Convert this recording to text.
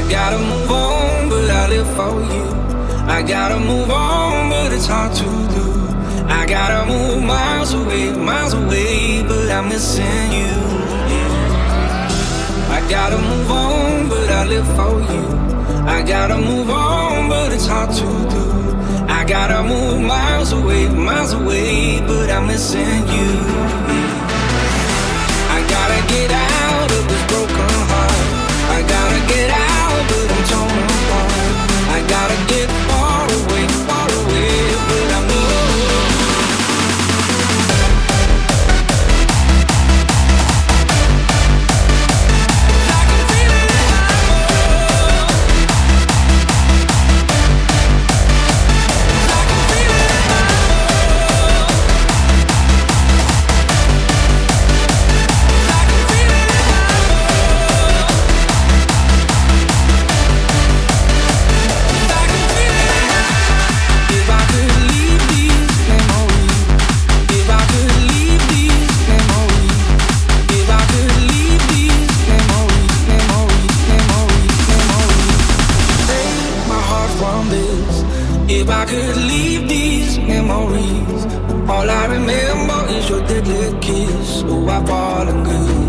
I gotta move on, but I live for you. I gotta move on, but it's hard to do. I gotta move miles away, but I'm missing you. Yeah. I gotta move on, but I live for you. I gotta move on, but it's hard to do. I gotta move miles away, but I'm missing you. Yeah. I gotta get out of this broken heart. I gotta get out, but I'm torn apart. I gotta get far away, but I'm alone. I can feel it in my bones. I can feel it in my bones. I can feel it in my bones. If I could leave these memories, all I remember is your deadly kiss. Oh, I've fallen good.